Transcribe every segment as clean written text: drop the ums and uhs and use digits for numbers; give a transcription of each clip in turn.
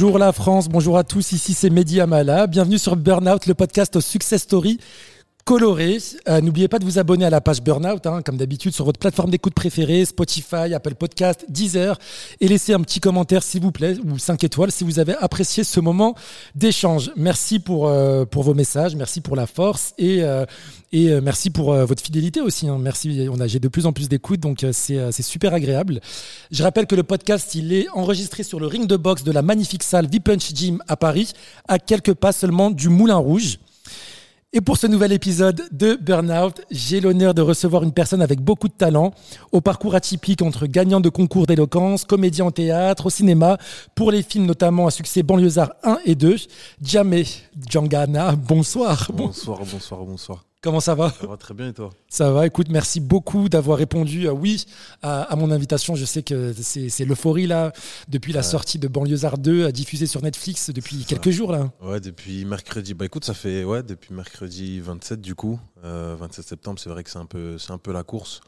Bonjour la France, bonjour à tous, ici c'est Mehdi Amala, bienvenue sur Burnout, le podcast Success Story coloré. N'oubliez pas de vous abonner à la page Burnout, comme d'habitude, sur votre plateforme d'écoute préférée, Spotify, Apple Podcast, Deezer, et laissez un petit commentaire s'il vous plaît, ou 5 étoiles si vous avez apprécié ce moment d'échange. Merci pour vos messages, merci pour la force, et merci pour votre fidélité aussi. Merci, j'ai de plus en plus d'écoute, donc c'est super agréable. Je rappelle que le podcast, il est enregistré sur le ring de boxe de la magnifique salle V-Punch Gym à Paris, à quelques pas seulement du Moulin Rouge. Et pour ce nouvel épisode de Burnout, j'ai l'honneur de recevoir une personne avec beaucoup de talent, au parcours atypique entre gagnant de concours d'éloquence, comédien en théâtre, au cinéma, pour les films notamment à succès Banlieusards 1 et 2, Jammeh Diangana. Bonsoir. Bonsoir. Comment ça va ? Ça va très bien et toi ? Ça va, écoute, merci beaucoup d'avoir répondu oui à mon invitation. Je sais que c'est l'euphorie là, depuis la sortie de Banlieusards 2, diffusée sur Netflix depuis quelques jours là. Ouais, depuis mercredi. Bah écoute, ça fait depuis mercredi 27 du coup, 27 septembre, c'est vrai que c'est un peu la course.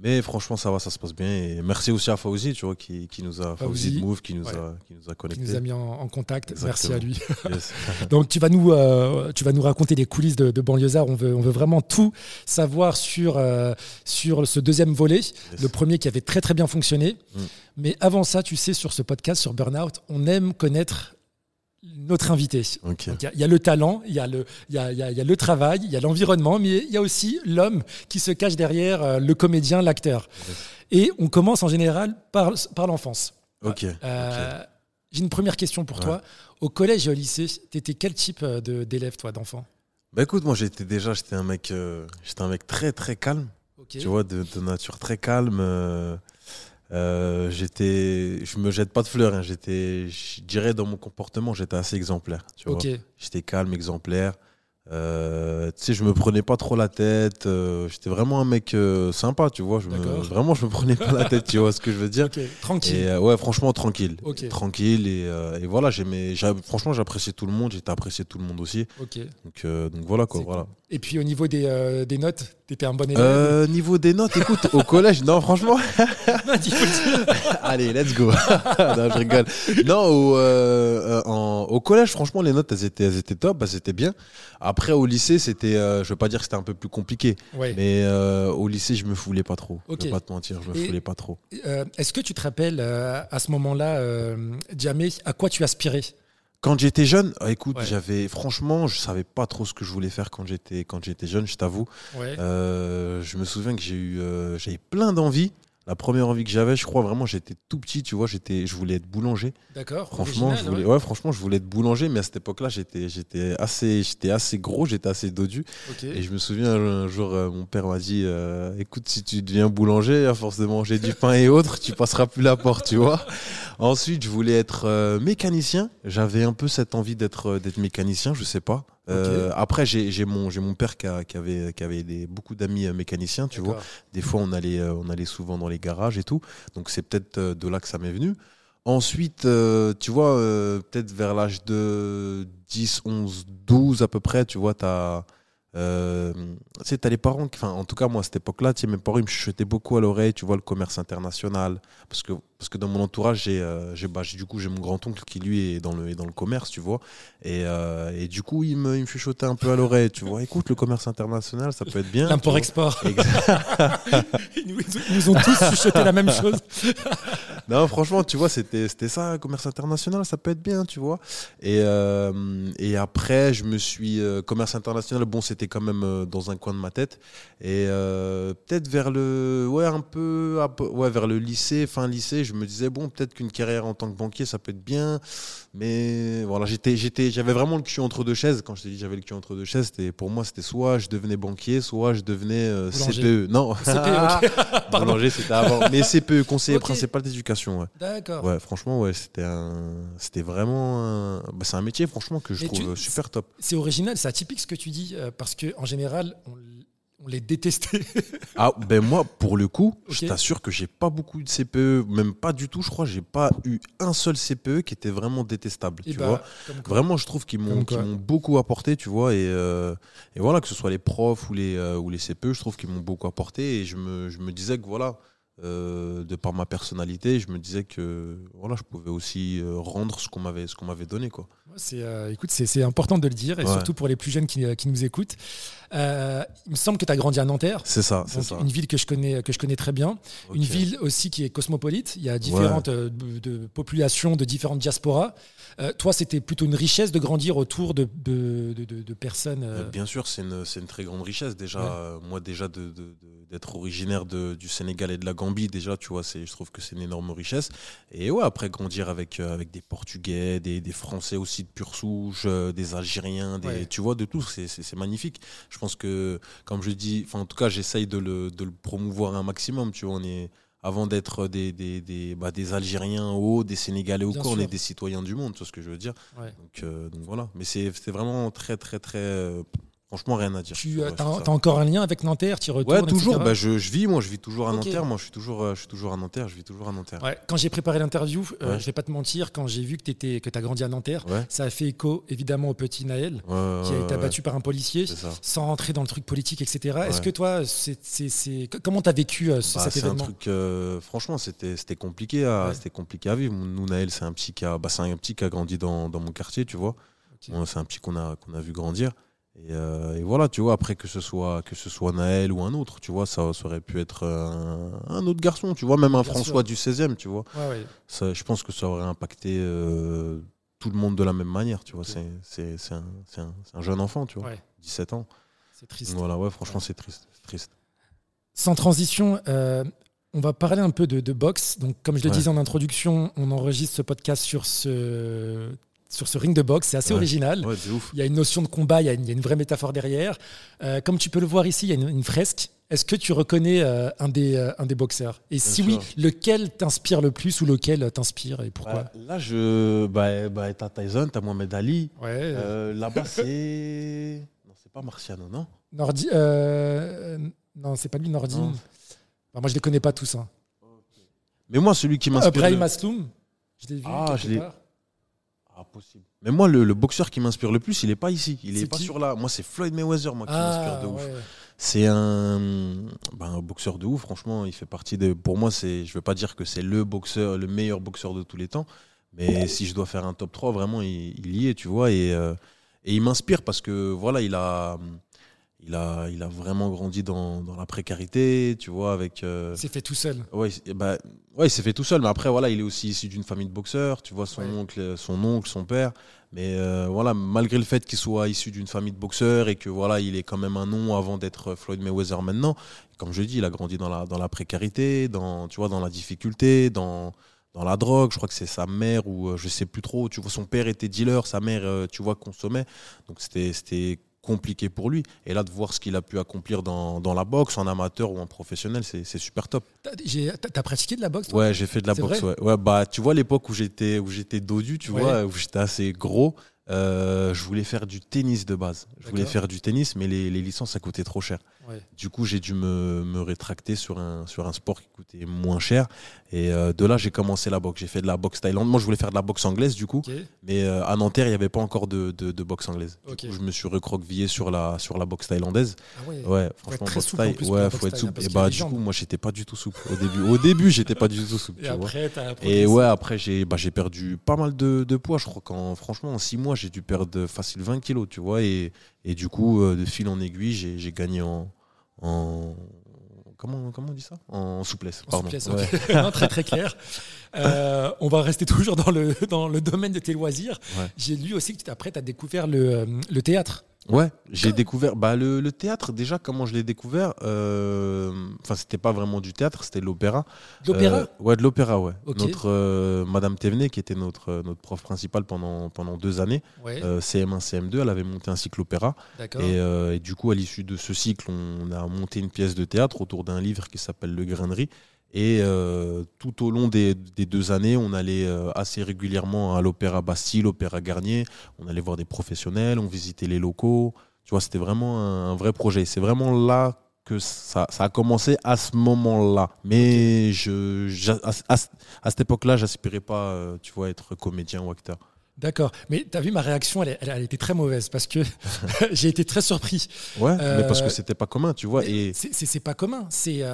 Mais franchement, ça va, ça se passe bien. Et merci aussi à Fawzi, tu vois, qui nous a, Fawzi de Move, qui nous a connectés. Qui nous a mis en contact. Exactement. Merci à lui. Yes. Donc, tu vas nous raconter les coulisses de Banlieusards. On veut vraiment tout savoir sur ce deuxième volet. Yes. Le premier qui avait très, très bien fonctionné. Mais avant ça, tu sais, sur ce podcast, sur Burnout, on aime connaître notre invité. Okay. Il y a le talent, il y a le travail, il y a l'environnement, mais il y a aussi l'homme qui se cache derrière le comédien, l'acteur. Yes. Et on commence en général par l'enfance. Okay. Okay. J'ai une première question pour toi. Au collège et au lycée, t'étais quel type d'élève, toi, d'enfant ? Bah écoute, moi j'étais un mec très très calme. Okay. Tu vois, de nature très calme. Je me jette pas de fleurs, je dirais dans mon comportement j'étais assez exemplaire, tu vois. J'étais calme, exemplaire, tu sais, je me prenais pas trop la tête, j'étais vraiment un mec sympa, tu vois, je me prenais pas la tête, tu vois ce que je veux dire. Okay. Tranquille. Et, ouais, franchement tranquille. Okay. Tranquille et voilà, franchement j'appréciais tout le monde, j'étais apprécié de tout le monde aussi. Okay. Donc voilà quoi, voilà. Cool. Et puis au niveau des notes, t'étais un bon élève. Niveau des notes, écoute, au collège, non franchement. Allez, let's go. Non, je rigole. Non, au collège, franchement, les notes, elles étaient top, elles étaient bien. Après, au lycée, c'était, je veux pas dire que c'était un peu plus compliqué, ouais. Mais au lycée, je me foulais pas trop. Okay. Je vais pas te mentir, je me foulais pas trop. Est-ce que tu te rappelles à ce moment-là, Jammeh, à quoi tu aspirais ? Quand j'étais jeune, écoute, ouais. Franchement, je savais pas trop ce que je voulais faire quand j'étais jeune, je t'avoue. Ouais. Je me souviens que j'avais plein d'envies. La première envie que j'avais, je crois vraiment, j'étais tout petit, tu vois, je voulais être boulanger. D'accord. Franchement, je voulais être boulanger, mais à cette époque-là, j'étais assez gros, j'étais assez dodu. Okay. Et je me souviens un jour, mon père m'a dit, écoute, si tu deviens boulanger, à force de manger du pain et autres, tu passeras plus la porte, tu vois. Ensuite, je voulais être mécanicien. J'avais un peu cette envie d'être mécanicien, je sais pas. Okay. Après j'ai mon père qui avait beaucoup d'amis mécaniciens, tu vois. Des fois on allait souvent dans les garages et tout. Donc c'est peut-être de là que ça m'est venu. Ensuite tu vois peut-être vers l'âge de 10, 11, 12 à peu près, tu vois, t'as les parents, enfin en tout cas moi à cette époque-là, tu sais, mes parents ils me chuchotaient beaucoup à l'oreille, tu vois, le commerce international, parce que dans mon entourage j'ai mon grand-oncle qui lui est dans le commerce, tu vois, et du coup il me chuchotait un peu à l'oreille, tu vois, écoute, le commerce international ça peut être bien, l'import-export. Ils nous ont tous chuchoté la même chose. Non, franchement, tu vois, c'était ça, commerce international, ça peut être bien, tu vois. Et après, commerce international, bon, c'était quand même dans un coin de ma tête. Et peut-être vers le lycée, fin lycée, je me disais, bon, peut-être qu'une carrière en tant que banquier, ça peut être bien. Mais voilà, j'avais vraiment le cul entre deux chaises. Quand je t'ai dit j'avais le cul entre deux chaises, pour moi, c'était soit je devenais banquier, soit je devenais CPE. Non, CPE, okay. Boulanger, c'était avant. Mais CPE, conseiller principal d'éducation. Ouais. D'accord. Ouais, franchement, ouais, c'était vraiment c'est un métier, franchement, que je trouve super top. C'est original, c'est atypique ce que tu dis, parce qu'en général, on les détestait. Ah, ben moi, pour le coup, okay. Je t'assure que j'ai pas beaucoup de CPE, même pas du tout, je crois, j'ai pas eu un seul CPE qui était vraiment détestable, et tu vois. Vraiment, je trouve qu'ils m'ont beaucoup apporté, tu vois, et voilà, que ce soit les profs ou les CPE, je trouve qu'ils m'ont beaucoup apporté, et je me disais que voilà, de par ma personnalité, je me disais que voilà, je pouvais aussi rendre ce qu'on m'avait donné, quoi. Écoute, c'est important de le dire, et surtout pour les plus jeunes qui nous écoutent. Il me semble que tu as grandi à Nanterre. C'est ça. Une ville que je connais très bien. Okay. Une ville aussi qui est cosmopolite. Il y a différentes de populations, de différentes diasporas. Toi, c'était plutôt une richesse de grandir autour de personnes. Bien sûr, c'est une très grande richesse. Déjà, moi, déjà d'être originaire du Sénégal et de la Gambie, déjà, tu vois, je trouve que c'est une énorme richesse. Et ouais, après, grandir avec des Portugais, des Français aussi de pure souche, des Algériens, tu vois, de tout, c'est magnifique. Je pense que, comme je dis, en tout cas, j'essaye de le promouvoir un maximum, tu vois, avant d'être des Algériens des Sénégalais on est des citoyens du monde, tu vois ce que je veux dire. Ouais. Donc voilà, mais c'est vraiment très, très, très... Franchement, rien à dire. Tu as encore un lien avec Nanterre, tu y retournes? Ouais, toujours. Bah, je vis toujours à Nanterre. Moi, je suis toujours à Nanterre. Je vis toujours à Nanterre. Ouais, quand j'ai préparé l'interview, je vais pas te mentir, quand j'ai vu que t'as grandi à Nanterre, ça a fait écho évidemment au petit Naël qui a été abattu par un policier, sans rentrer dans le truc politique, etc. Ouais. Est-ce que toi, comment t'as vécu cet événement? C'est un truc. Franchement, c'était compliqué à vivre. Nous, Naël, c'est un petit qui a grandi dans mon quartier, tu vois. Okay. Bon, c'est un petit qu'on a vu grandir. Et voilà, tu vois, après que ce soit Naël ou un autre, tu vois, ça aurait pu être un autre garçon, tu vois, même un François du 16e, tu vois. Ouais, ouais. Ça, je pense que ça aurait impacté tout le monde de la même manière, tu vois. Okay. C'est un jeune enfant, tu vois, 17 ans. C'est triste. Voilà, ouais, franchement, c'est triste. Sans transition, on va parler un peu de boxe. Donc, comme je le disais en introduction, on enregistre ce podcast sur ce ring de boxe, c'est assez original. Ouais, c'est ouf. Il y a une notion de combat, il y a une vraie métaphore derrière. Comme tu peux le voir ici, il y a une fresque. Est-ce que tu reconnais un des boxeurs? Et bien si sûr. Oui, lequel t'inspire le plus ou lequel t'inspire et pourquoi? Là, t'as Tyson, t'as Mohamed Ali. Ouais. Là-bas, c'est... Non, c'est pas Marciano, non? Nordi... Non, c'est pas lui, Nordin. Enfin, moi, je les connais pas tous. Hein. Okay. Mais moi, celui qui m'inspire... Brahim Asloum, je l'ai vu. Possible. Mais moi, le boxeur qui m'inspire le plus, il est pas ici. Il est pas sur là. Moi, c'est Floyd Mayweather, moi, qui m'inspire de ouf. Ouais. C'est un boxeur de ouf. Franchement, il fait partie des. Pour moi, je veux pas dire que c'est le meilleur boxeur de tous les temps, mais si je dois faire un top 3, vraiment, il y est, tu vois. Et il m'inspire parce que voilà, il a vraiment grandi dans la précarité, tu vois, avec. Il s'est fait tout seul. Il s'est fait tout seul, mais après voilà, il est aussi issu d'une famille de boxeurs, tu vois, son oncle, son père. Mais voilà, malgré le fait qu'il soit issu d'une famille de boxeurs et que voilà, il est quand même un nom avant d'être Floyd Mayweather maintenant. Comme je dis, il a grandi dans la précarité, dans la difficulté, dans la drogue. Je crois que c'est sa mère ou je sais plus trop. Tu vois, son père était dealer, sa mère, tu vois, consommait. Donc c'était compliqué pour lui, et là de voir ce qu'il a pu accomplir dans la boxe, en amateur ou en professionnel, c'est super top. T'as pratiqué de la boxe, toi? Ouais, j'ai fait de la boxe, tu vois, l'époque où j'étais dodu, tu vois, où j'étais assez gros, je voulais faire du tennis de base. Je voulais faire du tennis, mais les licences, ça coûtait trop cher. Ouais. Du coup, j'ai dû me rétracter sur un sport qui coûtait moins cher. Et de là, j'ai commencé la boxe. J'ai fait de la boxe thaïlandaise. Moi, je voulais faire de la boxe anglaise, du coup. Okay. Mais à Nanterre, il n'y avait pas encore de boxe anglaise. Du coup, je me suis recroquevillé sur la boxe thaïlandaise. Ah ouais. Ouais, franchement, boxe souple, thaï. Ouais, faut être souple. Et bah, du coup, moi, j'étais pas du tout souple. Au début, j'étais pas du tout souple. Et après, j'ai perdu pas mal de poids. Je crois franchement, en 6 mois, j'ai dû perdre facile 20 kilos, tu vois. Et du coup, de fil en aiguille, j'ai gagné en comment on dit ça, en souplesse. En pardon. Souplesse, okay. Non, très très clair. On va rester toujours dans le domaine de tes loisirs. Ouais. J'ai lu aussi que après tu as découvert le théâtre. Ouais, j'ai découvert le théâtre. Déjà, comment je l'ai découvert, c'était pas vraiment du théâtre, c'était l'opéra. L'opéra ? Ouais, de l'opéra, ouais. Okay. Notre Madame Thévenet, qui était notre prof principale pendant 2 années, CM1, CM2, elle avait monté un cycle opéra. D'accord. Et du coup, à l'issue de ce cycle, on a monté une pièce de théâtre autour d'un livre qui s'appelle Le grain de riz. Et tout au long des 2 années, on allait assez régulièrement à l'Opéra Bastille, l'Opéra Garnier. On allait voir des professionnels, on visitait les locaux. Tu vois, c'était vraiment un vrai projet. C'est vraiment là que ça a commencé, à ce moment-là. Mais à cette époque-là, j'aspirais pas, tu vois, être comédien ou acteur. D'accord. Mais tu as vu, ma réaction, elle était très mauvaise parce que j'ai été très surpris. Ouais, mais parce que c'était pas commun, tu vois. Et... c'est pas commun.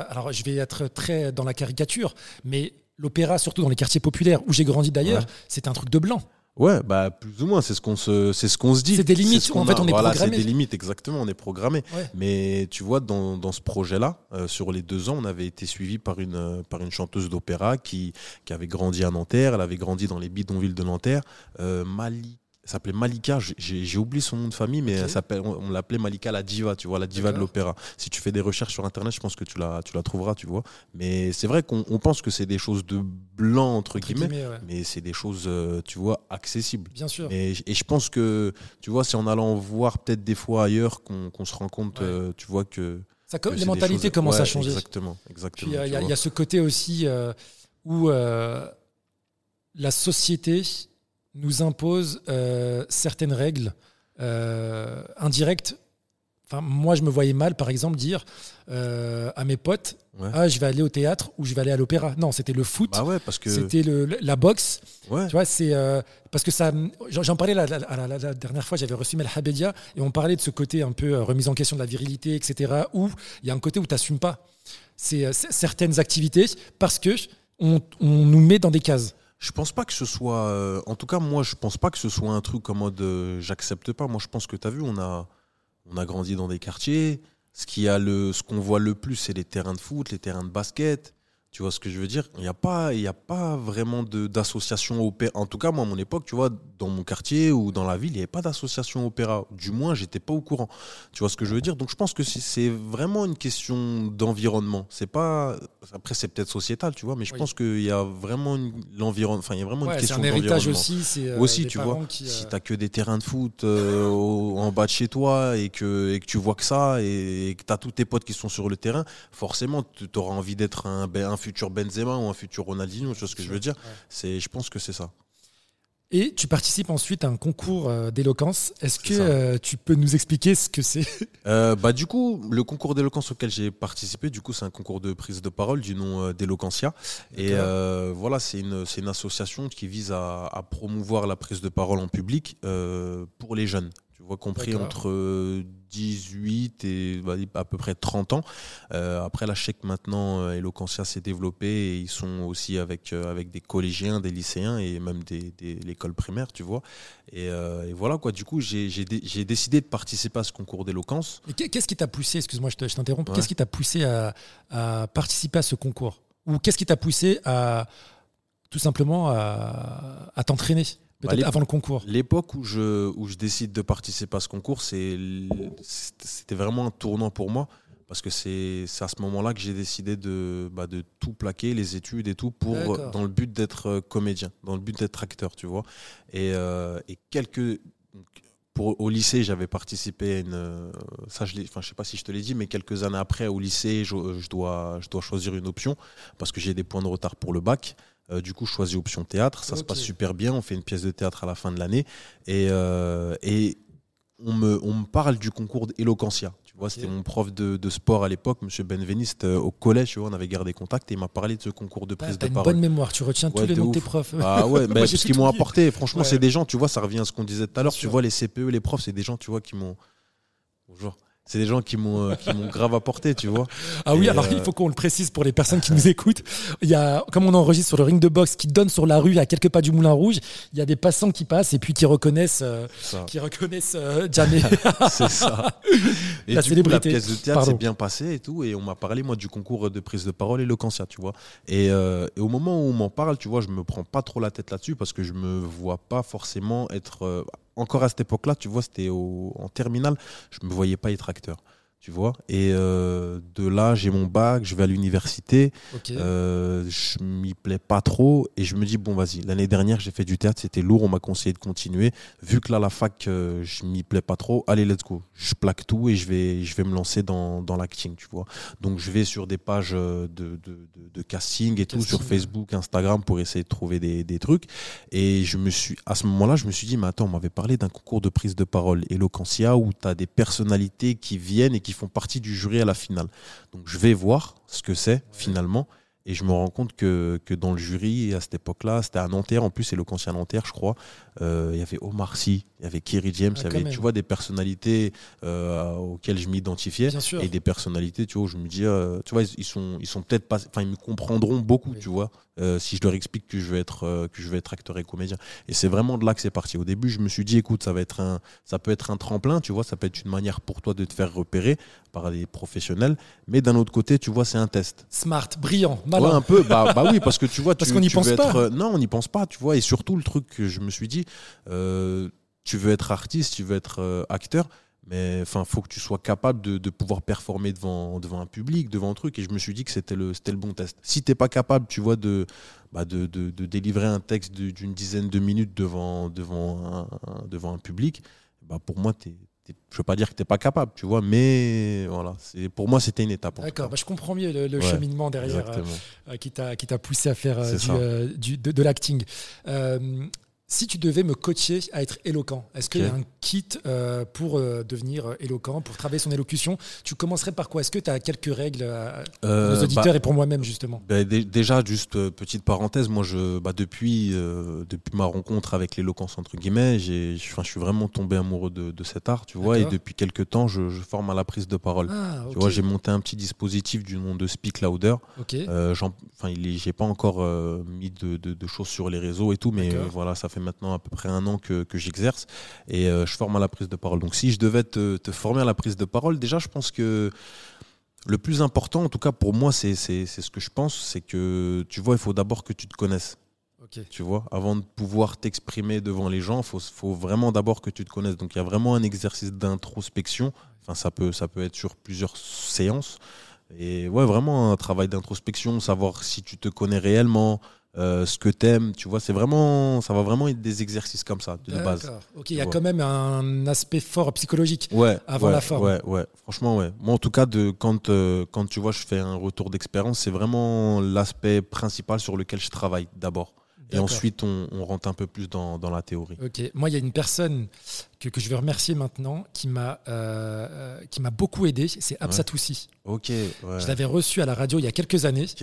Alors, je vais être très dans la caricature, mais l'opéra, surtout dans les quartiers populaires où j'ai grandi d'ailleurs, c'est un truc de blanc. Ouais, bah plus ou moins, c'est ce qu'on se dit. C'est des limites, on est programmé. C'est des limites, exactement, on est programmé. Ouais. Mais tu vois, dans ce projet-là, sur les 2 ans, on avait été suivi par une chanteuse d'opéra qui avait grandi à Nanterre, elle avait grandi dans les bidonvilles de Nanterre, elle s'appelait Malika, j'ai oublié son nom de famille, mais on l'appelait Malika la diva, tu vois, la diva de l'opéra. Si tu fais des recherches sur Internet, je pense que tu la trouveras, tu vois. Mais c'est vrai qu'on pense que c'est des choses de blanc, entre guillemets ouais. Mais c'est des choses, tu vois, accessibles. Bien sûr. Et je pense que, tu vois, c'est en allant voir peut-être des fois ailleurs qu'on se rend compte, tu vois, que... les mentalités commencent à changer. Exactement. Puis il y a ce côté aussi où la société... nous impose certaines règles indirectes. Enfin, moi, je me voyais mal, par exemple, dire à mes potes je vais aller au théâtre ou je vais aller à l'opéra. Non, c'était le foot, parce que... c'était la boxe. Ouais. Tu vois, c'est parce que ça. J'en parlais la dernière fois. J'avais reçu Mel Habedia et on parlait de ce côté un peu remise en question de la virilité, etc. Où il y a un côté où t'assumes pas. C'est certaines activités parce que on nous met dans des cases. Je pense pas que ce soit... en tout cas, moi, je pense pas que ce soit un truc en mode j'accepte pas. Moi, je pense que tu as vu, on a grandi dans des quartiers. Ce qu'on voit le plus, c'est les terrains de foot, les terrains de basket. Tu vois ce que je veux dire ? Il n'y a pas vraiment d'association opéra. En tout cas, moi, à mon époque, tu vois, dans mon quartier ou dans la ville, il n'y avait pas d'association opéra. Du moins, je n'étais pas au courant. Tu vois ce que je veux dire ? Donc, je pense que c'est vraiment une question d'environnement. C'est pas... Après, c'est peut-être sociétal, tu vois, mais je pense qu'il y a vraiment une question d'environnement. C'est un héritage aussi. Aussi, tu vois, si tu n'as que des terrains de foot en bas de chez toi et que tu vois que ça et que tu as tous tes potes qui sont sur le terrain, forcément, tu auras envie d'être un futur Benzema ou un futur Ronaldinho, tu vois ce que je veux dire. Je pense que c'est ça. Et tu participes ensuite à un concours d'éloquence. Est-ce que tu peux nous expliquer ce que c'est ? Du coup, le concours d'éloquence auquel j'ai participé, du coup, c'est un concours de prise de parole du nom d'Eloquentia. Et voilà, c'est une association qui vise à promouvoir la prise de parole en public pour les jeunes. Tu vois, compris entre 18 et à peu près 30 ans. Après, là, je sais que maintenant, Eloquentia s'est développée et ils sont aussi avec des collégiens, des lycéens et même l'école primaire, tu vois. Et voilà, quoi. Du coup, j'ai décidé de participer à ce concours d'éloquence. Et qu'est-ce qui t'a poussé, excuse-moi, je t'interromps, qu'est-ce qui t'a poussé à participer à ce concours ? Ou qu'est-ce qui t'a poussé à t'entraîner ? Peut-être avant le concours. L'époque où je décide de participer à ce concours, c'était vraiment un tournant pour moi parce que c'est à ce moment-là que j'ai décidé de tout plaquer, les études et tout, dans le but d'être comédien, dans le but d'être acteur, tu vois. Et au lycée, j'avais participé à je sais pas si je te l'ai dit, mais quelques années après, au lycée, je dois choisir une option parce que j'ai des points de retard pour le bac. Du coup, je choisis option théâtre, ça se passe super bien, on fait une pièce de théâtre à la fin de l'année et on me parle du concours d'Eloquentia. Tu vois, c'était mon prof de sport à l'époque, M. Benvenis, au collège, tu vois, on avait gardé contact et il m'a parlé de ce concours de prise de parole. T'as une bonne mémoire, tu retiens tous les noms de tes profs. Ah ouais, mais parce qu'ils m'ont apporté, franchement, c'est des gens, tu vois, ça revient à ce qu'on disait tout à l'heure, tu vois, les CPE, les profs, c'est des gens, tu vois, qui m'ont... Bonjour. C'est des gens qui m'ont grave apporté, tu vois. Ah oui, alors il faut qu'on le précise pour les personnes qui nous écoutent. Il y a, comme on enregistre sur le ring de boxe qui donne sur la rue à quelques pas du Moulin Rouge, il y a des passants qui passent et puis qui reconnaissent Jammeh. C'est ça. Et du coup, la pièce de théâtre s'est bien passée et tout. Et on m'a parlé, moi, du concours de prise de parole Eloquentia, tu vois. Et au moment où on m'en parle, tu vois, je me prends pas trop la tête là-dessus parce que je me vois pas forcément être... Encore à cette époque-là, tu vois, c'était en terminale, je me voyais pas être acteur, tu vois. Et de là, j'ai mon bac, je vais à l'université, je m'y plais pas trop et je me dis bon, vas-y. L'année dernière, j'ai fait du théâtre, c'était lourd, on m'a conseillé de continuer. Vu que là, la fac, je m'y plais pas trop. Allez, let's go. Je plaque tout et je vais me lancer dans l'acting, tu vois. Donc, je vais sur des pages de casting et tout sur Facebook, Instagram pour essayer de trouver des trucs. Et à ce moment-là, je me suis dit mais attends, on m'avait parlé d'un concours de prise de parole Eloquentia où t'as des personnalités qui viennent et qui font partie du jury à la finale. Donc je vais voir ce que c'est finalement Et je me rends compte que dans le jury, à cette époque-là, c'était à Nanterre, en plus, Eloquentia Nanterre, je crois. Il y avait Omar Sy, il y avait Kéry James, il y avait, tu vois, des personnalités auxquelles je m'identifiais. Et des personnalités, tu vois, où je me dis, tu vois, ils sont peut-être pas, enfin, ils me comprendront beaucoup, oui. Tu vois, si je leur explique que je vais être acteur et comédien. Et c'est vraiment de là que c'est parti. Au début, je me suis dit, écoute, ça peut être un tremplin, tu vois, ça peut être une manière pour toi de te faire repérer par des professionnels. Mais d'un autre côté, tu vois, c'est un test. Smart, brillant. Ouais, un peu, bah oui, parce que tu vois, qu'on n'y pense pas. Non, on n'y pense pas, tu vois. Et surtout, le truc que je me suis dit, tu veux être artiste, tu veux être acteur, mais enfin, faut que tu sois capable de pouvoir performer devant un public, devant un truc. Et je me suis dit que c'était le bon test. Si t'es pas capable, tu vois, de délivrer un texte d'une dizaine de minutes devant un public, bah pour moi je veux pas dire que t'es pas capable, tu vois, mais voilà, pour moi c'était une étape. D'accord, bah je comprends mieux le cheminement derrière qui t'a poussé à faire de l'acting. Si tu devais me coacher à être éloquent, est-ce qu'il y a un kit pour devenir éloquent, pour travailler son élocution? Tu commencerais par quoi? Est-ce que tu as quelques règles pour nos auditeurs et pour moi-même, justement? Déjà, juste petite parenthèse, moi, depuis ma rencontre avec l'éloquence, entre guillemets, je suis vraiment tombé amoureux de cet art, tu vois. D'accord. Et depuis quelques temps, je forme à la prise de parole. Ah, okay. Tu vois, j'ai monté un petit dispositif du nom de Speak Louder. Okay. J'ai pas encore mis de choses sur les réseaux et tout, mais voilà, ça fait maintenant à peu près un an que j'exerce et je forme à la prise de parole. Donc si je devais te former à la prise de parole, déjà je pense que le plus important, en tout cas pour moi, c'est ce que je pense, c'est que tu vois, il faut d'abord que tu te connaisses. Okay. Tu vois, avant de pouvoir t'exprimer devant les gens, faut vraiment d'abord que tu te connaisses. Donc il y a vraiment un exercice d'introspection. Enfin, ça peut être sur plusieurs séances et ouais, vraiment un travail d'introspection, savoir si tu te connais réellement. Ce que t'aimes, tu vois, ça va vraiment être des exercices comme ça de base. Ok, il y a quand même un aspect fort psychologique avant la forme. Ouais, franchement, ouais. Moi, en tout cas, quand tu vois, je fais un retour d'expérience, c'est vraiment l'aspect principal sur lequel je travaille d'abord. Et ensuite, on rentre un peu plus dans la théorie. Ok. Moi, il y a une personne que je vais remercier maintenant qui m'a beaucoup aidé. C'est Absatoussi. Ok. Ouais. Je l'avais reçu à la radio il y a quelques années. Ok.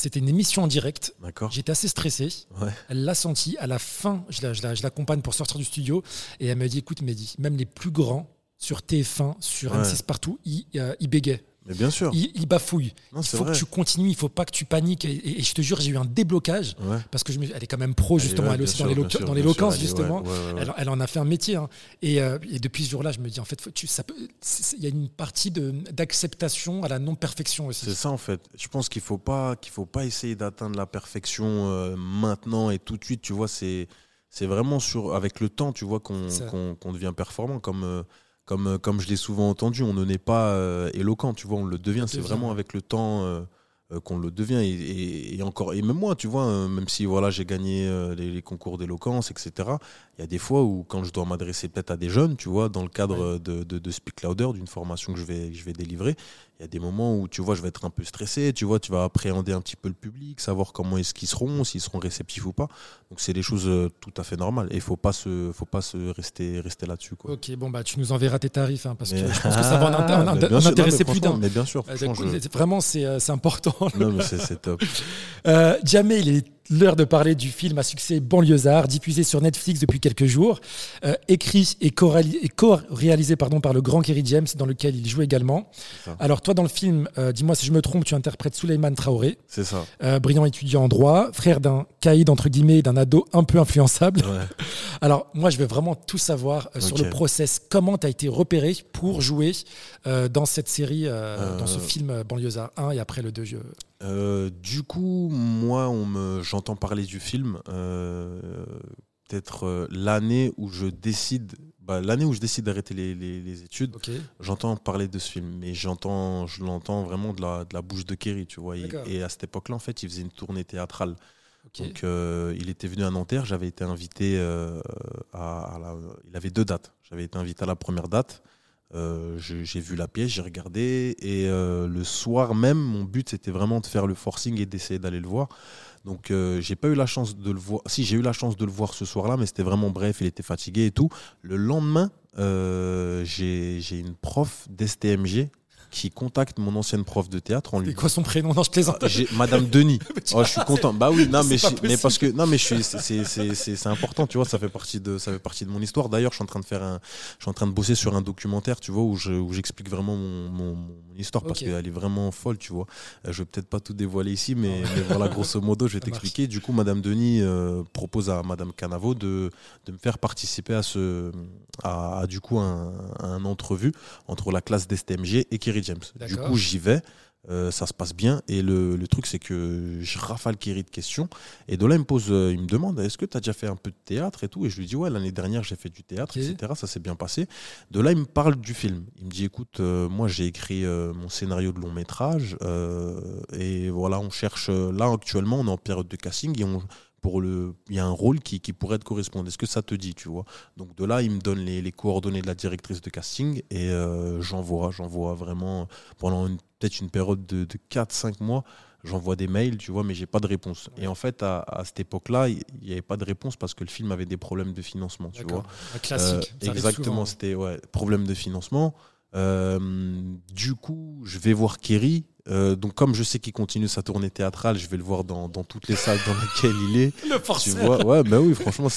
C'était une émission en direct. D'accord. J'étais assez stressé. Ouais. Elle l'a senti. À la fin, je l'accompagne pour sortir du studio. Et elle me dit, écoute Mehdi, même les plus grands sur TF1, sur M6 partout, ils bégaient. Mais bien sûr. Ils bafouillent. Non, il faut que tu continues. Il ne faut pas que tu paniques. Et je te jure, j'ai eu un déblocage. Ouais. Parce que elle est quand même pro, justement. Elle est aussi dans l'éloquence, justement. Ouais. Elle en a fait un métier. Hein. Et depuis ce jour-là, je me dis, en fait, il y a une partie d'acceptation à la non-perfection aussi. C'est ça, en fait. Je pense qu'il ne faut pas essayer d'atteindre la perfection maintenant et tout de suite. Tu vois, c'est vraiment avec le temps, tu vois, qu'on devient performant comme... Comme je l'ai souvent entendu, on ne naît pas éloquent, tu vois, on le devient. C'est vraiment avec le temps qu'on le devient. Et encore, et même moi, tu vois, même si voilà, j'ai gagné les concours d'éloquence, etc., il y a des fois où, quand je dois m'adresser peut-être à des jeunes, tu vois, dans le cadre de Speak Louder, d'une formation que je vais délivrer, il y a des moments où, tu vois, je vais être un peu stressé, tu vois, tu vas appréhender un petit peu le public, savoir comment est-ce qu'ils seront, s'ils seront réceptifs ou pas. Donc c'est des choses tout à fait normales et il faut pas se rester là-dessus, quoi. OK, bon bah tu nous enverras tes tarifs, hein, parce que je pense que ça va en intéresser plus d'un. Mais bien sûr, vraiment c'est important. Non, mais c'est top. Jammeh, il est l'heure de parler du film à succès Banlieusards, diffusé sur Netflix depuis quelques jours, écrit et co-réalisé par le grand Kéry James, dans lequel il joue également. Alors toi, dans le film, dis-moi si je me trompe, tu interprètes Souleiman Traoré. C'est ça. Brillant étudiant en droit, frère d'un caïd, entre guillemets, d'un ado un peu influençable. Ouais. Alors moi, je veux vraiment tout savoir sur le process. Comment tu as été repéré pour jouer dans cette série, dans ce film Banlieusards 1 et après le 2? Du coup, moi, j'entends parler du film peut-être l'année où je décide d'arrêter les études. Okay. J'entends parler de ce film, mais je l'entends vraiment de la bouche de Kéry, tu vois. Et à cette époque-là, en fait, il faisait une tournée théâtrale. Okay. Donc il était venu à Nanterre, j'avais été invité il avait 2 dates. J'avais été invité à la première date. J'ai vu la pièce, j'ai regardé et le soir même, mon but c'était vraiment de faire le forcing et d'essayer d'aller le voir. Donc j'ai pas eu la chance de le voir. Si, j'ai eu la chance de le voir ce soir-là, mais c'était vraiment bref, il était fatigué et tout. Le lendemain, j'ai une prof d'STMG qui contacte mon ancienne prof de théâtre en lui. C'est quoi son prénom? Non, je plaisante. Madame Denis. Oh, je suis content. Bah oui, non, mais parce que non, mais je suis, c'est important, tu vois. Ça fait partie de mon histoire. D'ailleurs, je suis en train de bosser sur un documentaire, tu vois, où j'explique vraiment mon histoire, parce qu'elle est vraiment folle, tu vois. Je vais peut-être pas tout dévoiler ici, mais voilà, grosso modo, je vais t'expliquer. Du coup, Madame Denis propose à Madame Canavo de me faire participer à un entrevue entre la classe d'STMG et Kéry James. D'accord. Du coup, j'y vais, ça se passe bien, et le truc, c'est que je rafale Kéry de questions, et de là, il me demande: est-ce que tu as déjà fait un peu de théâtre et tout? Et je lui dis: ouais, l'année dernière, j'ai fait du théâtre, etc. Ça s'est bien passé. De là, il me parle du film. Il me dit: écoute, moi, j'ai écrit mon scénario de long métrage, et voilà, on cherche, là, actuellement, on est en période de casting, et il y a un rôle qui pourrait te correspondre. Est-ce que ça te dit, tu vois? Donc de là, il me donne les coordonnées de la directrice de casting, et j'envoie vraiment pendant peut-être une période de 4-5 mois, j'envoie des mails, tu vois, mais j'ai pas de réponse. Et en fait, à cette époque-là, il n'y avait pas de réponse parce que le film avait des problèmes de financement, tu vois. Un classique. Exactement, c'était problème de financement. Du coup, je vais voir Kéry. Donc comme je sais qu'il continue sa tournée théâtrale, je vais le voir dans toutes les salles dans lesquelles il est. Le forceur. Tu vois, ouais, bah oui, franchement,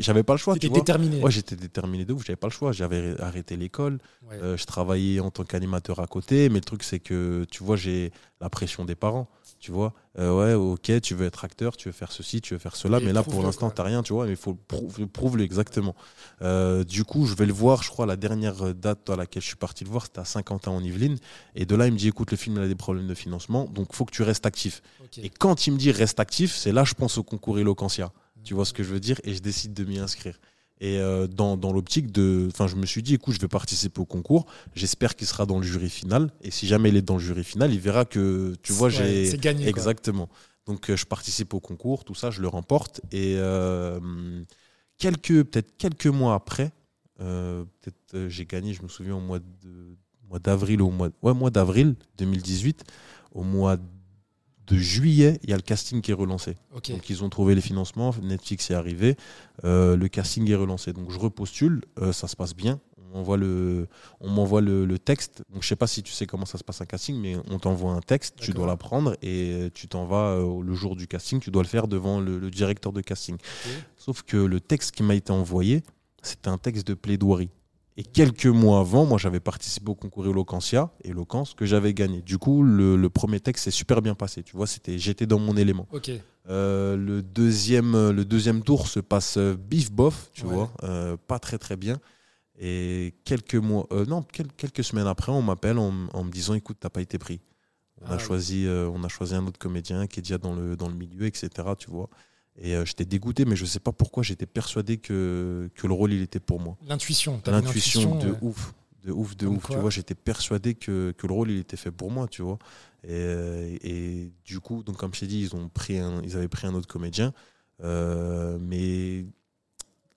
j'avais pas le choix. J'étais déterminé. Ouais, j'étais déterminé de ouf, j'avais pas le choix. J'avais arrêté l'école, je travaillais en tant qu'animateur à côté, mais le truc, c'est que, tu vois, j'ai la pression des parents. Tu vois, ouais, ok, tu veux être acteur, tu veux faire ceci, tu veux faire cela, mais là, pour l'instant, t'as rien, tu vois, mais il faut prouver exactement. Du coup, je vais le voir, je crois, la dernière date à laquelle je suis parti le voir, c'était à Saint-Quentin-en-Yvelines, et de là, il me dit: écoute, le film, il a des problèmes de financement, donc il faut que tu restes actif. Okay. Et quand il me dit reste actif, c'est là, je pense au concours Eloquentia, tu vois ce que je veux dire, et je décide de m'y inscrire. Et dans l'optique je me suis dit: écoute, je vais participer au concours, j'espère qu'il sera dans le jury final, et si jamais il est dans le jury final, il verra que, tu vois, c'est gagné, exactement, quoi. Donc je participe au concours, tout ça, je le remporte, et quelques mois après, j'ai gagné, je me souviens, au mois d'avril 2018, au mois de juillet, il y a le casting qui est relancé. Okay. Donc ils ont trouvé les financements, Netflix est arrivé, le casting est relancé. Donc je repostule, ça se passe bien, on m'envoie le texte. Donc je sais pas si tu sais comment ça se passe un casting, mais on t'envoie un texte, tu dois l'apprendre, et tu t'en vas le jour du casting, tu dois le faire devant le directeur de casting. Okay. Sauf que le texte qui m'a été envoyé, c'était un texte de plaidoirie. Et quelques mois avant, moi, j'avais participé au concours Eloquence, que j'avais gagné. Du coup, le premier texte s'est super bien passé. Tu vois, j'étais dans mon élément. Okay. Le deuxième tour se passe bif-bof, tu vois, pas très très bien. Et quelques semaines après, on m'appelle en me disant: écoute, t'as pas été pris. On a choisi un autre comédien qui est déjà dans le milieu, etc. Tu vois. Et j'étais dégoûté, mais je sais pas pourquoi, j'étais persuadé que le rôle, il était pour moi. L'intuition de ouf. Tu vois, j'étais persuadé que le rôle, il était fait pour moi, tu vois. Et du coup, donc comme je t'ai dit, ils avaient pris un autre comédien, mais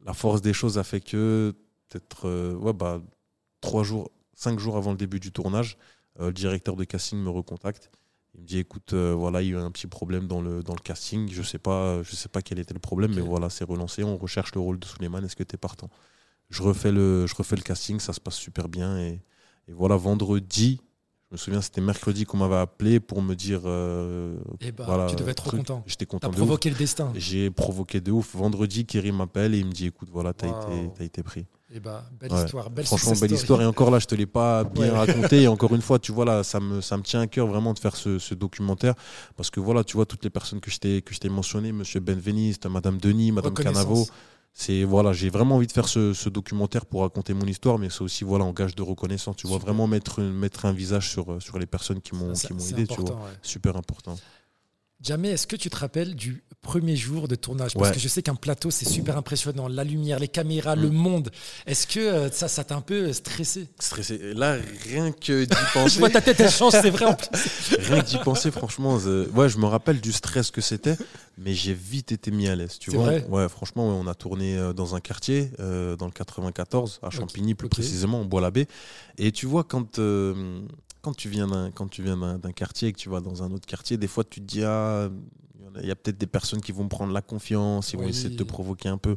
la force des choses a fait que peut-être 5 jours avant le début du tournage, le directeur de casting me recontacte. Il me dit: écoute, voilà, il y a eu un petit problème dans le casting, je sais pas quel était le problème, mais voilà, c'est relancé, on recherche le rôle de Souleiman, est-ce que t'es partant? Je refais le casting, ça se passe super bien, et voilà, vendredi, je me souviens, c'était mercredi qu'on m'avait appelé pour me dire tu devais être trop content. J'étais content. T'as provoqué le destin. J'ai provoqué de ouf. Vendredi, Kéry m'appelle et il me dit: écoute, voilà, t'as été pris. Et belle histoire. Et encore là, je te l'ai pas bien raconté. Et encore une fois, tu vois, là, ça me tient à cœur vraiment de faire ce documentaire, parce que voilà, tu vois, toutes les personnes que je t'ai mentionnées, Monsieur Benveniste, Madame Denis, Madame Canavo, j'ai vraiment envie de faire ce documentaire pour raconter mon histoire, mais c'est aussi, voilà, en gage de reconnaissance, tu vois, vraiment mettre un visage sur les personnes qui m'ont aidé, tu vois, super important. Jammeh, est-ce que tu te rappelles du premier jour de tournage? Parce que je sais qu'un plateau, c'est super impressionnant. La lumière, les caméras, le monde. Est-ce que ça t'a un peu stressé? Stressé. Là, rien que d'y penser. Je vois ta tête, elle change, c'est vrai en plus. Rien que d'y penser, franchement. Je me rappelle du stress que c'était, mais j'ai vite été mis à l'aise. Tu vois? Ouais, franchement, on a tourné dans un quartier, dans le 94, à Champigny, plus précisément, en Bois-l'Abbé. Et tu vois, quand tu viens d'un quartier et que tu vas dans un autre quartier, des fois tu te dis: ah, il y a peut-être des personnes qui vont prendre la confiance, ils vont essayer de te provoquer un peu.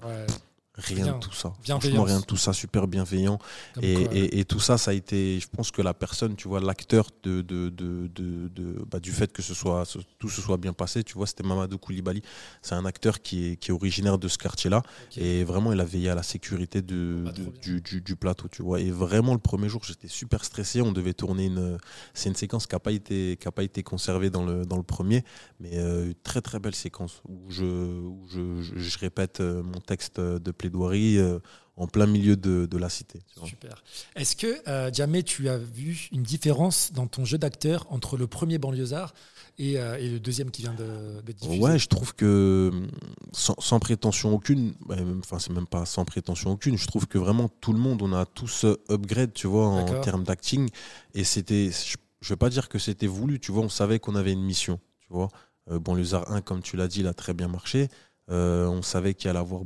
Rien de tout ça. Franchement, rien de tout ça. Super bienveillant. Et tout ça, ça a été... Je pense que la personne, tu vois, l'acteur du fait que tout se soit bien passé, tu vois, c'était Mamadou Koulibaly. C'est un acteur qui est originaire de ce quartier-là. Okay. Et vraiment, il a veillé à la sécurité du plateau, tu vois. Et vraiment, le premier jour, j'étais super stressé. On devait tourner une séquence qui n'a pas été conservée dans le premier, mais une très, très belle séquence où je répète mon texte de plaidoirie en plein milieu de la cité. Super. Est-ce que, Jammeh, tu as vu une différence dans ton jeu d'acteur entre le premier banlieusard et le deuxième qui vient de diffuser? Ouais, je trouve que sans prétention aucune, enfin c'est même pas sans prétention aucune, je trouve que vraiment tout le monde, on a tous upgrade, tu vois, en termes d'acting. Et c'était, je vais pas dire que c'était voulu, tu vois, on savait qu'on avait une mission, tu vois. Banlieusard 1, comme tu l'as dit, il a très bien marché. On savait qu'il allait avoir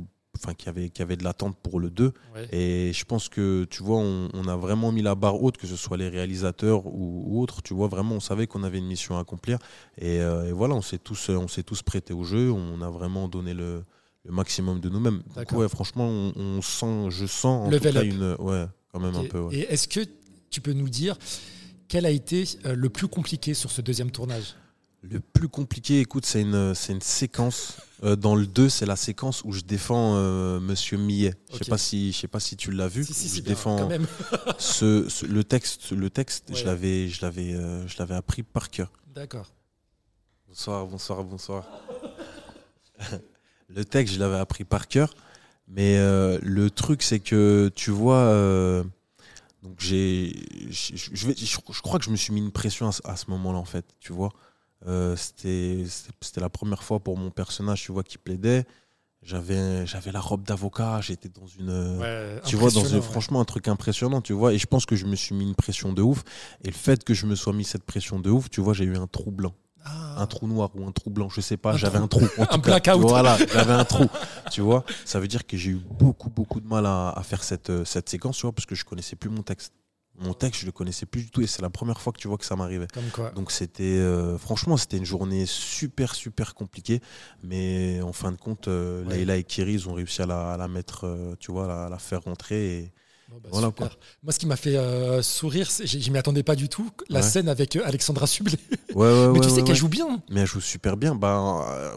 qu'il y avait de l'attente pour le 2, ouais. Et je pense que tu vois on a vraiment mis la barre haute, que ce soit les réalisateurs ou autres, tu vois, vraiment on savait qu'on avait une mission à accomplir et voilà, on s'est tous prêtés au jeu, on a vraiment donné le maximum de nous-mêmes. Donc, ouais, franchement je sens en tout cas un peu. Ouais. Et est-ce que tu peux nous dire quel a été le plus compliqué sur ce deuxième tournage? Le plus compliqué, écoute, c'est une séquence. Dans le 2, c'est la séquence où je défends Monsieur Millet. Okay. Je sais pas si tu l'as vu. Si, je défends le texte. Le texte, ouais. Je l'avais appris par cœur. D'accord. Bonsoir. Le texte, je l'avais appris par cœur. Mais le truc, c'est que tu vois. Donc je crois que je me suis mis une pression à ce moment-là, en fait. Tu vois. C'était la première fois pour mon personnage, tu vois, qui plaidait. J'avais la robe d'avocat, j'étais dans une, ouais, tu vois, franchement un truc impressionnant, tu vois. Et je pense que je me suis mis une pression de ouf. Et le fait que je me sois mis cette pression de ouf, tu vois, j'ai eu un trou blanc. Un trou noir ou un trou blanc, je sais pas, j'avais un trou. En tout un blackout. Voilà, j'avais un trou, tu vois. Ça veut dire que j'ai eu beaucoup de mal à faire cette séquence, tu vois, parce que je connaissais plus mon texte. Mon texte, je le connaissais plus du tout et c'est la première fois que tu vois que ça m'arrivait. Donc c'était franchement c'était une journée super compliquée, mais en fin de compte Layla et Kéry, ils ont réussi à la mettre, tu vois, à la faire rentrer et voilà, super. Quoi. Moi, ce qui m'a fait sourire, je m'y attendais pas du tout, la scène avec Alexandra Sublet. Ouais, mais tu sais qu'elle joue bien. Mais elle joue super bien.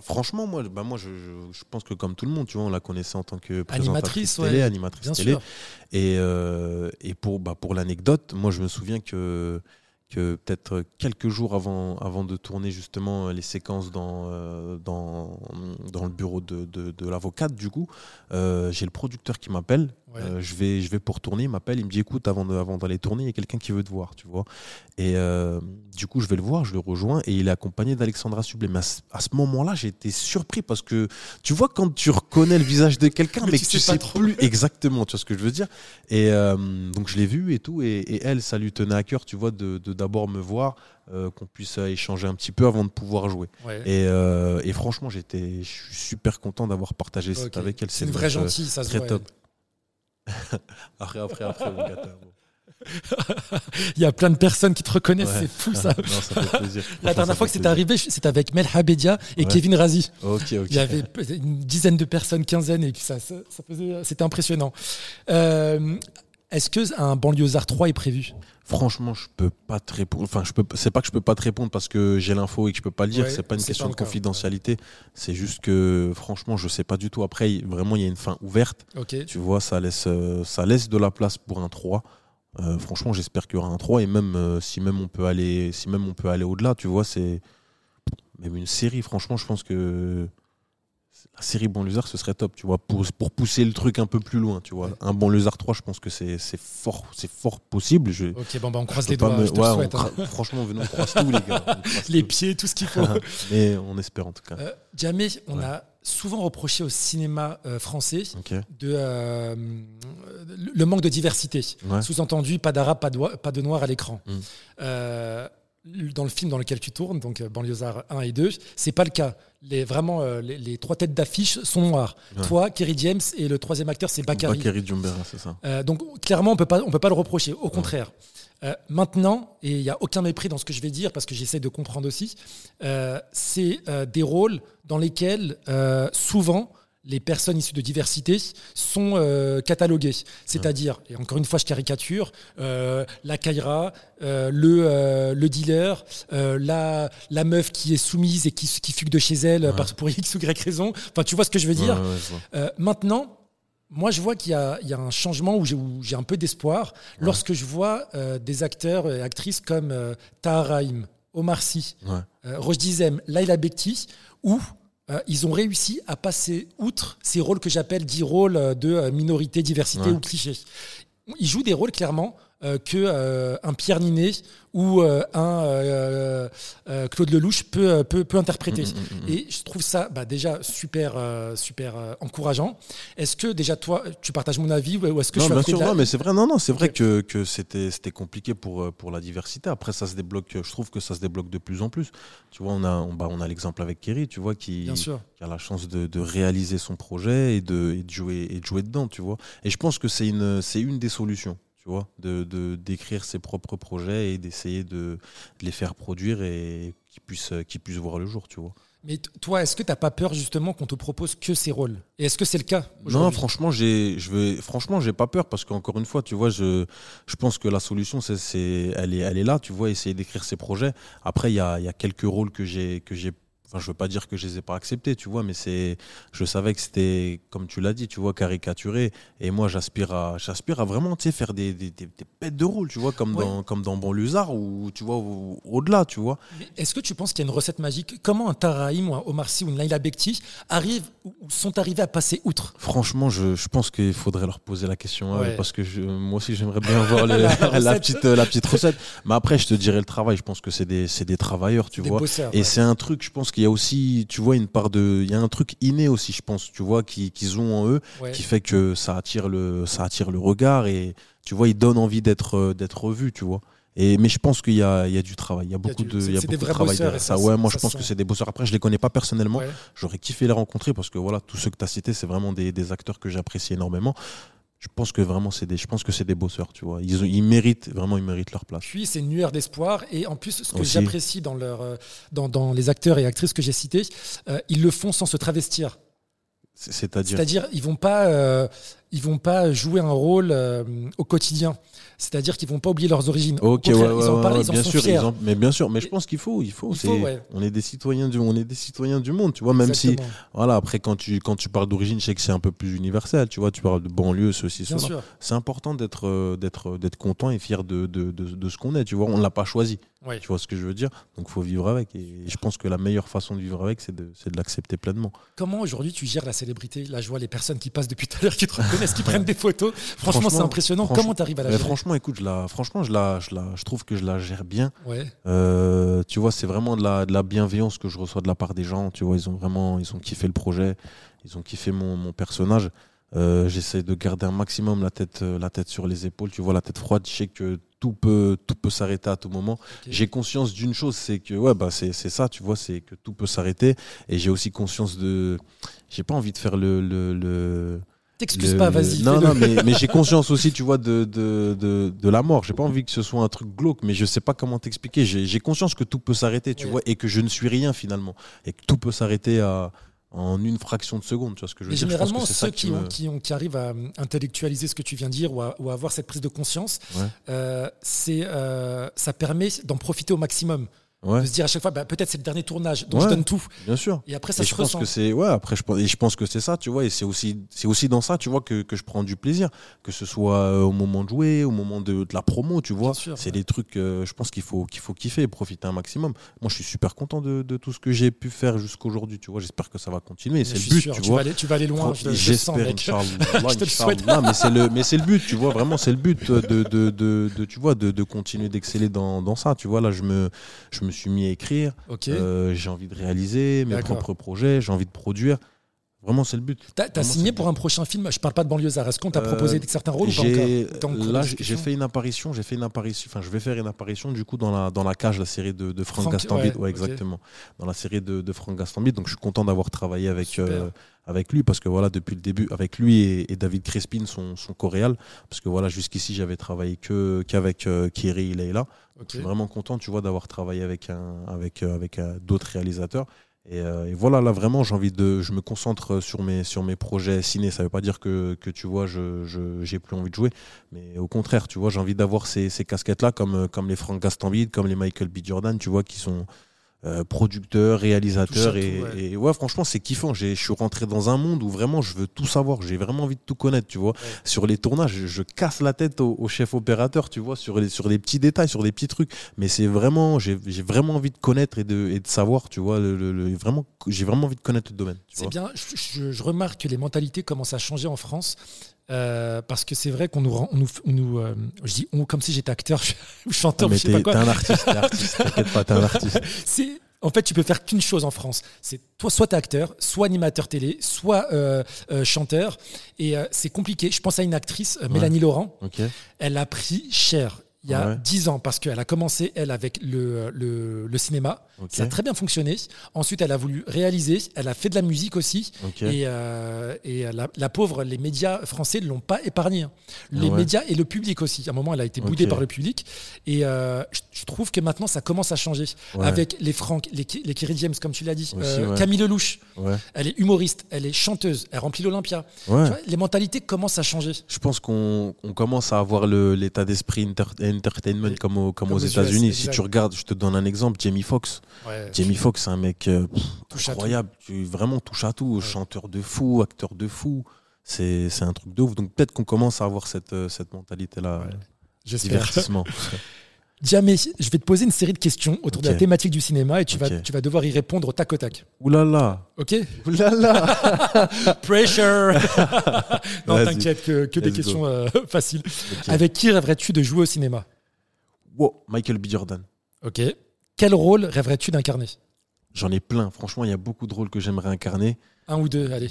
Franchement, moi je pense que comme tout le monde, tu vois, on la connaissait en tant que présentatrice télé, animatrice télé. Et pour l'anecdote, moi je me souviens que peut-être quelques jours avant de tourner justement les séquences dans le bureau de l'avocate, du coup, j'ai le producteur qui m'appelle. Ouais. Je vais pour tourner, il m'appelle, il me dit écoute, avant d'aller tourner, il y a quelqu'un qui veut te voir, tu vois. Et du coup, je vais le voir, je le rejoins et il est accompagné d'Alexandra Sublet. Mais à ce moment-là, j'ai été surpris parce que tu vois, quand tu reconnais le visage de quelqu'un, mais que tu sais plus exactement, tu vois ce que je veux dire. Et donc, je l'ai vu et tout. Et elle, ça lui tenait à cœur, tu vois, de d'abord me voir, qu'on puisse échanger un petit peu avant de pouvoir jouer. Ouais. Et franchement, je suis super content d'avoir partagé ça avec elle. C'est une vraie gentille, ça se voit. Top. Après, mon gâteau. Il y a plein de personnes qui te reconnaissent, ouais. C'est fou ça. Non, ça fait plaisir. La dernière fois que c'est arrivé, c'était avec Mel Habedia et Kevin Razi. Okay. Il y avait une dizaine de personnes, quinzaine, et puis ça faisait, c'était impressionnant. Est-ce qu'un Banlieusard 3 est prévu? Franchement, je peux pas te répondre. Enfin, c'est pas que je peux pas te répondre parce que j'ai l'info et que je peux pas le dire. Ouais, c'est pas une question de confidentialité. Ouais. C'est juste que, franchement, je sais pas du tout. Après, vraiment, il y a une fin ouverte. Okay. Tu vois, ça laisse de la place pour un 3. Franchement, j'espère qu'il y aura un 3 et même si on peut aller au-delà, tu vois, c'est même une série. Franchement, je pense que la série Banlieusard, ce serait top, tu vois, pour pousser le truc un peu plus loin, tu vois. Ouais. Un Banlieusard 3, je pense que c'est fort possible. On croise les doigts, je te le souhaite. Franchement, on croise tout, les gars. Les pieds, tout ce qu'il faut. Mais on espère en tout cas. Jammeh, on a souvent reproché au cinéma français le manque de diversité. Ouais. Sous-entendu, pas d'arabe, pas de noir à l'écran. Dans le film dans lequel tu tournes, donc Banlieusard 1 et 2, c'est pas le cas. Les trois têtes d'affiche sont noires. Ouais. Toi, Kéry James, et le troisième acteur, c'est Bakary Djoumbéra, c'est ça. Donc clairement, on peut pas le reprocher, au contraire. Maintenant, et il n'y a aucun mépris dans ce que je vais dire, parce que j'essaie de comprendre aussi, c'est des rôles dans lesquels souvent les personnes issues de diversité sont cataloguées. C'est-à-dire, et encore une fois je caricature, la caïra, le dealer, la meuf qui est soumise et qui fugue de chez elle pour X ou Y raison. Enfin, tu vois ce que je veux dire. Maintenant, moi je vois qu'il y a un changement où j'ai un peu d'espoir lorsque je vois des acteurs et actrices comme Tahar Rahim, Omar Sy, Rochdi Zem, Laila Bekti, où ils ont réussi à passer outre ces rôles que j'appelle 10 rôles de minorité, diversité ou cliché. Ils jouent des rôles clairement qu'un Pierre Ninet ou un Claude Lelouch peut interpréter. Et je trouve ça déjà super encourageant. Est-ce que déjà toi, tu partages mon avis ou est-ce que c'est vrai que c'était compliqué pour la diversité. Après, ça se débloque. Je trouve que ça se débloque de plus en plus. Tu vois, on a l'exemple avec Kéry, tu vois, qui a la chance de réaliser son projet et de jouer dedans, tu vois. Et je pense que c'est une des solutions. Tu vois, d'écrire ses propres projets et d'essayer de les faire produire et qu'ils puissent voir le jour, tu vois. Mais toi, est-ce que t'as pas peur justement qu'on te propose que ces rôles ? Et est-ce que c'est le cas aujourd'hui ? Non, franchement, j'ai pas peur parce qu'encore une fois, tu vois, je pense que la solution, elle est là, tu vois, essayer d'écrire ses projets. Après, il y a quelques rôles que j'ai enfin, je veux pas dire que je les ai pas acceptés, tu vois, mais je savais que c'était, comme tu l'as dit, tu vois, caricaturé. Et moi, j'aspire à vraiment, tu sais, faire des bêtes de rôle, tu vois, comme dans Banlieusards ou tu vois, au-delà, tu vois. Mais est-ce que tu penses qu'il y a une recette magique ? Comment un Tahar Rahim ou un Omar Sy ou une Laila Bekti sont arrivés à passer outre ? Franchement, je pense qu'il faudrait leur poser la question, parce que moi aussi, j'aimerais bien voir la petite recette. Mais après, je te dirais le travail. Je pense que c'est des travailleurs, tu vois. Bosseurs, et c'est un truc, je pense qu'il y a aussi, tu vois, il y a un truc inné aussi, je pense, tu vois, qu'ils ont en eux, qui fait que ça attire le regard et tu vois, ils donnent envie d'être revus, tu vois. Mais je pense qu'il y a du travail, il y a beaucoup de travail derrière ça. Moi, je pense que c'est des bosseurs. Après, je les connais pas personnellement. J'aurais kiffé les rencontrer parce que voilà, tous ceux que tu as cités, c'est vraiment des acteurs que j'apprécie énormément. Je pense que vraiment c'est des bosseurs, tu vois. Ils méritent vraiment, leur place. Puis c'est une lueur d'espoir et en plus ce que j'apprécie dans dans les acteurs et actrices que j'ai cités, ils le font sans se travestir. C'est-à-dire ils vont pas jouer un rôle au quotidien. C'est-à-dire qu'ils vont pas oublier leurs origines. Bien sûr, mais je pense qu'il faut, on est des citoyens du monde, tu vois, même Exactement. Si voilà, après quand tu parles d'origine, je sais que c'est un peu plus universel, tu vois, tu parles de banlieue, ceci cela. C'est important d'être content et fier de ce qu'on est, tu vois, on l'a pas choisi. Oui. Tu vois ce que je veux dire ? Donc faut vivre avec et je pense que la meilleure façon de vivre avec c'est de l'accepter pleinement. Comment aujourd'hui tu gères la célébrité ? Là, je vois les personnes qui passent depuis tout à l'heure qui te reconnaissent, qui prennent des photos. Franchement, c'est impressionnant. Comment tu arrives à la gérer ? Franchement, écoute, je trouve que je la gère bien. Ouais. Tu vois, c'est vraiment de la bienveillance que je reçois de la part des gens, tu vois, ils ont kiffé le projet, ils ont kiffé mon personnage. J'essaie de garder un maximum la tête sur les épaules, tu vois, la tête froide, je sais que tout peut s'arrêter à tout moment. Okay. J'ai conscience d'une chose, c'est que c'est ça, tu vois, c'est que tout peut s'arrêter et j'ai aussi conscience j'ai pas envie de faire t'excuses pas, vas-y. Non, mais j'ai conscience aussi, tu vois, de la mort. J'ai pas envie que ce soit un truc glauque, mais je sais pas comment t'expliquer. J'ai conscience que tout peut s'arrêter, tu vois, et que je ne suis rien finalement, et que tout peut s'arrêter en une fraction de seconde, tu vois ce que je veux dire. Généralement, je pense que c'est ceux qui arrivent à intellectualiser ce que tu viens de dire ou à avoir cette prise de conscience, ça permet d'en profiter au maximum. Ouais. De se dire à chaque fois peut-être c'est le dernier tournage donc je donne tout, bien sûr, et après ça se ressent. Je pense que c'est ça, tu vois, et c'est aussi dans ça, tu vois, que je prends du plaisir, que ce soit au moment de jouer, au moment de la promo, tu vois, c'est des trucs, je pense qu'il faut kiffer et profiter un maximum. Moi je suis super content de tout ce que j'ai pu faire jusqu'aujourd'hui, tu vois, j'espère que ça va continuer, c'est le but, sûr, tu vois, tu vas aller loin, j'espère, Inch'Allah, mais c'est le but, tu vois, vraiment c'est le but de tu vois, de continuer d'exceller dans ça, tu vois. Là je me suis mis à écrire, j'ai envie de réaliser mes propres projets, j'ai envie de produire. Vraiment, c'est le but. T'as signé pour un prochain film, je parle pas de Banlieusards. Est-ce qu'on t'a proposé certains rôles ou pas encore ? Là, je vais faire une apparition du coup dans la cage, la série de Franck Gastambide. Ouais, exactement. Dans la série de Franck Gastambide. Donc, je suis content d'avoir travaillé avec lui, parce que voilà, depuis le début, avec lui et David Crespin, son coréal, parce que voilà, jusqu'ici j'avais travaillé qu'avec Kéry James. Je suis vraiment content, tu vois, d'avoir travaillé avec d'autres réalisateurs Et voilà, là vraiment j'ai envie de, je me concentre sur mes projets ciné. Ça veut pas dire que tu vois j'ai plus envie de jouer, mais au contraire, tu vois, j'ai envie d'avoir ces casquettes là comme les Franck Gastambide, comme les Michael B. Jordan, tu vois, qui sont producteurs, réalisateurs, et ouais, franchement c'est kiffant. Je suis rentré dans un monde où vraiment je veux tout savoir, j'ai vraiment envie de tout connaître, tu vois. Ouais. Sur les tournages, je casse la tête au chef opérateur, tu vois, sur les petits détails, sur les petits trucs, mais c'est vraiment, j'ai vraiment envie de connaître et de savoir, tu vois, vraiment, j'ai vraiment envie de connaître le domaine, tu vois. C'est bien, je remarque que les mentalités commencent à changer en France. Parce que c'est vrai qu'on nous rend, je dis on, comme si j'étais acteur ou chanteur, mais je sais pas quoi. T'es un artiste, t'inquiète pas, t'es un artiste. En fait, tu peux faire qu'une chose en France, c'est toi, soit t'es acteur, soit animateur télé, soit chanteur, et c'est compliqué. Je pense à une actrice, Mélanie Laurent. Okay. Elle a pris cher il y a 10 ans, parce qu'elle a commencé, elle, avec le cinéma. Okay. Ça a très bien fonctionné. Ensuite, elle a voulu réaliser. Elle a fait de la musique aussi. Okay. Et la pauvre, les médias français ne l'ont pas épargnée. Les médias et le public aussi. À un moment, elle a été boudée par le public. Et je trouve que maintenant, ça commence à changer. Ouais. Avec les Franck, les Kéry James, comme tu l'as dit. Aussi, Camille Lelouch. Ouais. Elle est humoriste. Elle est chanteuse. Elle remplit l'Olympia. Ouais. Tu vois, les mentalités commencent à changer. Je pense qu'on commence à avoir l'état d'esprit entertainment comme aux États-Unis. US, si tu regardes, je te donne un exemple, Jamie Foxx. Ouais, Jamie Foxx, c'est un mec incroyable, vraiment touche à tout, chanteur de fou, acteur de fou, c'est un truc de ouf. Donc peut-être qu'on commence à avoir cette mentalité-là, divertissement. Jammeh, je vais te poser une série de questions autour de la thématique du cinéma et tu vas devoir y répondre au tac au tac. Oulala. Ok. Oulala. Pressure. Non, vas-y, t'inquiète, que des questions faciles. Okay. Avec qui rêverais-tu de jouer au cinéma? Wow, Michael B. Jordan. Ok. Quel rôle rêverais-tu d'incarner? J'en ai plein. Franchement, il y a beaucoup de rôles que j'aimerais incarner. Un ou deux, allez.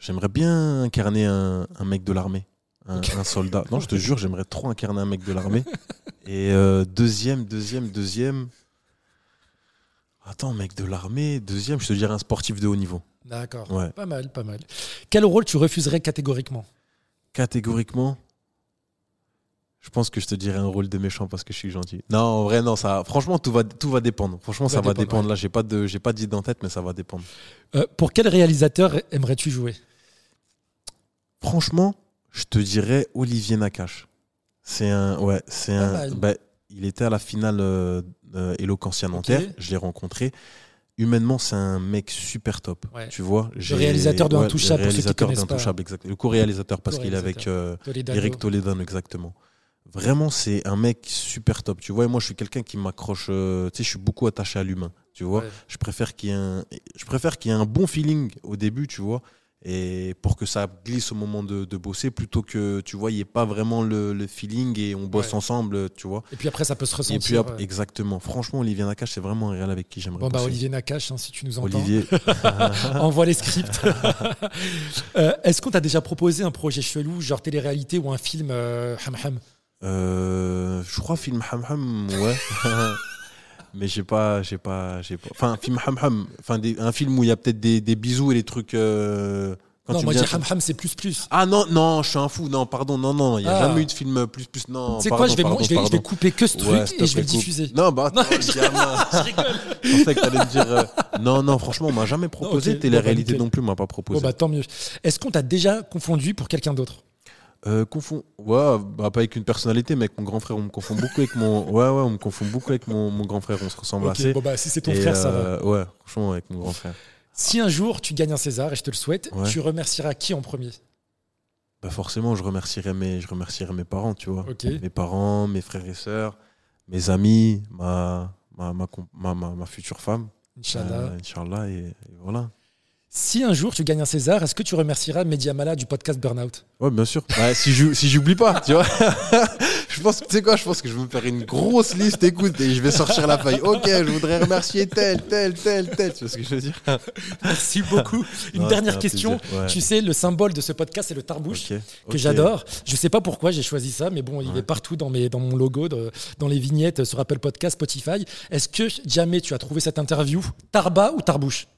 J'aimerais bien incarner un mec de l'armée. Un soldat. Non, je te jure, j'aimerais trop incarner un mec de l'armée. Et deuxième. Attends, mec de l'armée. Deuxième, je te dirais un sportif de haut niveau. D'accord. Ouais. Pas mal. Quel rôle tu refuserais catégoriquement ? Catégoriquement ? Je pense que je te dirais un rôle de méchant parce que je suis gentil. Non, en vrai, non, ça. Franchement, tout va dépendre. Franchement, ça va dépendre. Ouais. Là, j'ai pas d'idée en tête, mais ça va dépendre. Pour quel réalisateur aimerais-tu jouer ? Franchement, je te dirais Olivier Nakache. Il était à la finale Eloquentia Nanterre. Okay. Je l'ai rencontré. Humainement, c'est un mec super top. Ouais. Tu vois, le réalisateur de Intouchable, pour ceux qui connaissent pas. Le co-réalisateur, parce qu'il est avec Eric Toledano, exactement. Vraiment, c'est un mec super top. Tu vois, et moi, je suis quelqu'un qui m'accroche. Tu sais, je suis beaucoup attaché à l'humain. Tu vois, je préfère qu'il y ait un bon feeling au début. Tu vois. Et pour que ça glisse au moment de bosser, plutôt que, tu vois, il n'y ait pas vraiment le feeling et on bosse ensemble, tu vois. Et puis après, ça peut se ressentir. Et puis, exactement. Franchement, Olivier Nakache, c'est vraiment un réel avec qui j'aimerais bosser. Olivier Nakache, si tu nous entends, Olivier. Envoie les scripts. Est-ce qu'on t'a déjà proposé un projet chelou, genre télé-réalité ou un film Ham-Ham? Je crois film Ham-Ham, ouais. Mais j'ai pas. Enfin, film ham-ham. Enfin, un film où il y a peut-être des bisous et des trucs. Quand non, moi, je dis ham-ham, c'est plus. Ah non, je suis un fou. Non, pardon, non. Il n'y a jamais eu de film plus. Non, c'est quoi, je vais couper que ce truc et je vais le diffuser. Non, je rigole. Je pensais que tu allais me dire. Non, franchement, on m'a jamais proposé. Télé-réalité non plus, on m'a pas proposé. Bon, bah, tant mieux. Est-ce qu'on t'a déjà confondu pour quelqu'un d'autre? Pas avec une personnalité, mais avec mon grand frère. On me confond beaucoup avec mon grand frère. On se ressemble assez. Bon, bah, si c'est ton frère, ça va. Ouais, franchement, avec mon grand frère. Si un jour tu gagnes un César, et je te le souhaite, tu remercieras qui en premier? Bah, forcément, je remercierai mes parents, tu vois. Okay. Mes parents, mes frères et sœurs, mes amis, ma future femme. Inch'Allah, et voilà. Si un jour tu gagnes un César, est-ce que tu remercieras Mehdi Amala du podcast Burnout? Ouais, bien sûr. Bah, si j'oublie pas, tu vois. Je pense que je vais me faire une grosse liste, écoute, et je vais sortir la feuille. Ok, je voudrais remercier tel. Tu vois ce que je veux dire? Merci beaucoup. Dernière question. Ouais. Tu sais, le symbole de ce podcast, c'est le tarbouche que j'adore. Je sais pas pourquoi j'ai choisi ça, mais bon, il est partout dans mon logo, dans les vignettes sur Apple Podcast, Spotify. Est-ce que jamais tu as trouvé cette interview Tarba ou Tarbouche?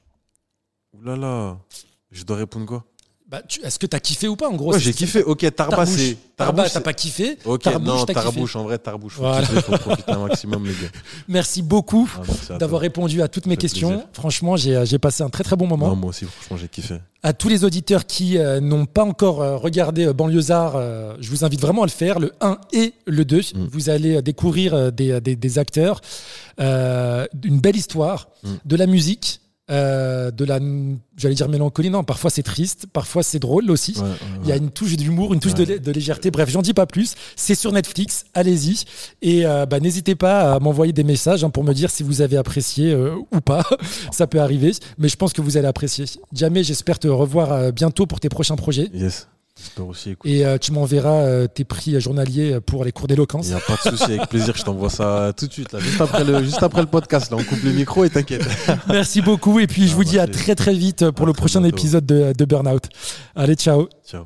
Oulala, je dois répondre quoi? Bah, est-ce que t'as kiffé ou pas en gros? Ouais, j'ai kiffé. Ok, Tarba, c'est. Tarba, t'as pas kiffé. Ok, non, Tarbouche, en vrai, Tarbouche. Voilà. Faut profiter un maximum, les gars. Merci beaucoup d'avoir répondu à toutes mes questions. Plaisir. Franchement, j'ai passé un très très bon moment. Non, moi aussi, franchement, j'ai kiffé. À tous les auditeurs qui n'ont pas encore regardé Banlieusards, je vous invite vraiment à le faire, le 1 et le 2. Vous allez découvrir des acteurs, une belle histoire, de la musique. De la, j'allais dire mélancolie, non, parfois c'est triste, parfois c'est drôle aussi. Ouais, ouais, ouais. Il y a une touche d'humour, une touche de légèreté. Bref, j'en dis pas plus. C'est sur Netflix, allez-y. Et bah, n'hésitez pas à m'envoyer des messages pour me dire si vous avez apprécié ou pas. Ça peut arriver, mais je pense que vous allez apprécier. Jammeh, j'espère te revoir bientôt pour tes prochains projets. Yes. Aussi, et tu m'enverras tes prix journaliers pour les cours d'éloquence. Il n'y a pas de souci, avec plaisir, je t'envoie ça tout de suite, là, juste après le podcast. Là, on coupe les micros et t'inquiète. Merci beaucoup et puis je vous dis à très très vite pour le prochain épisode de Burnout. Allez, ciao. Ciao.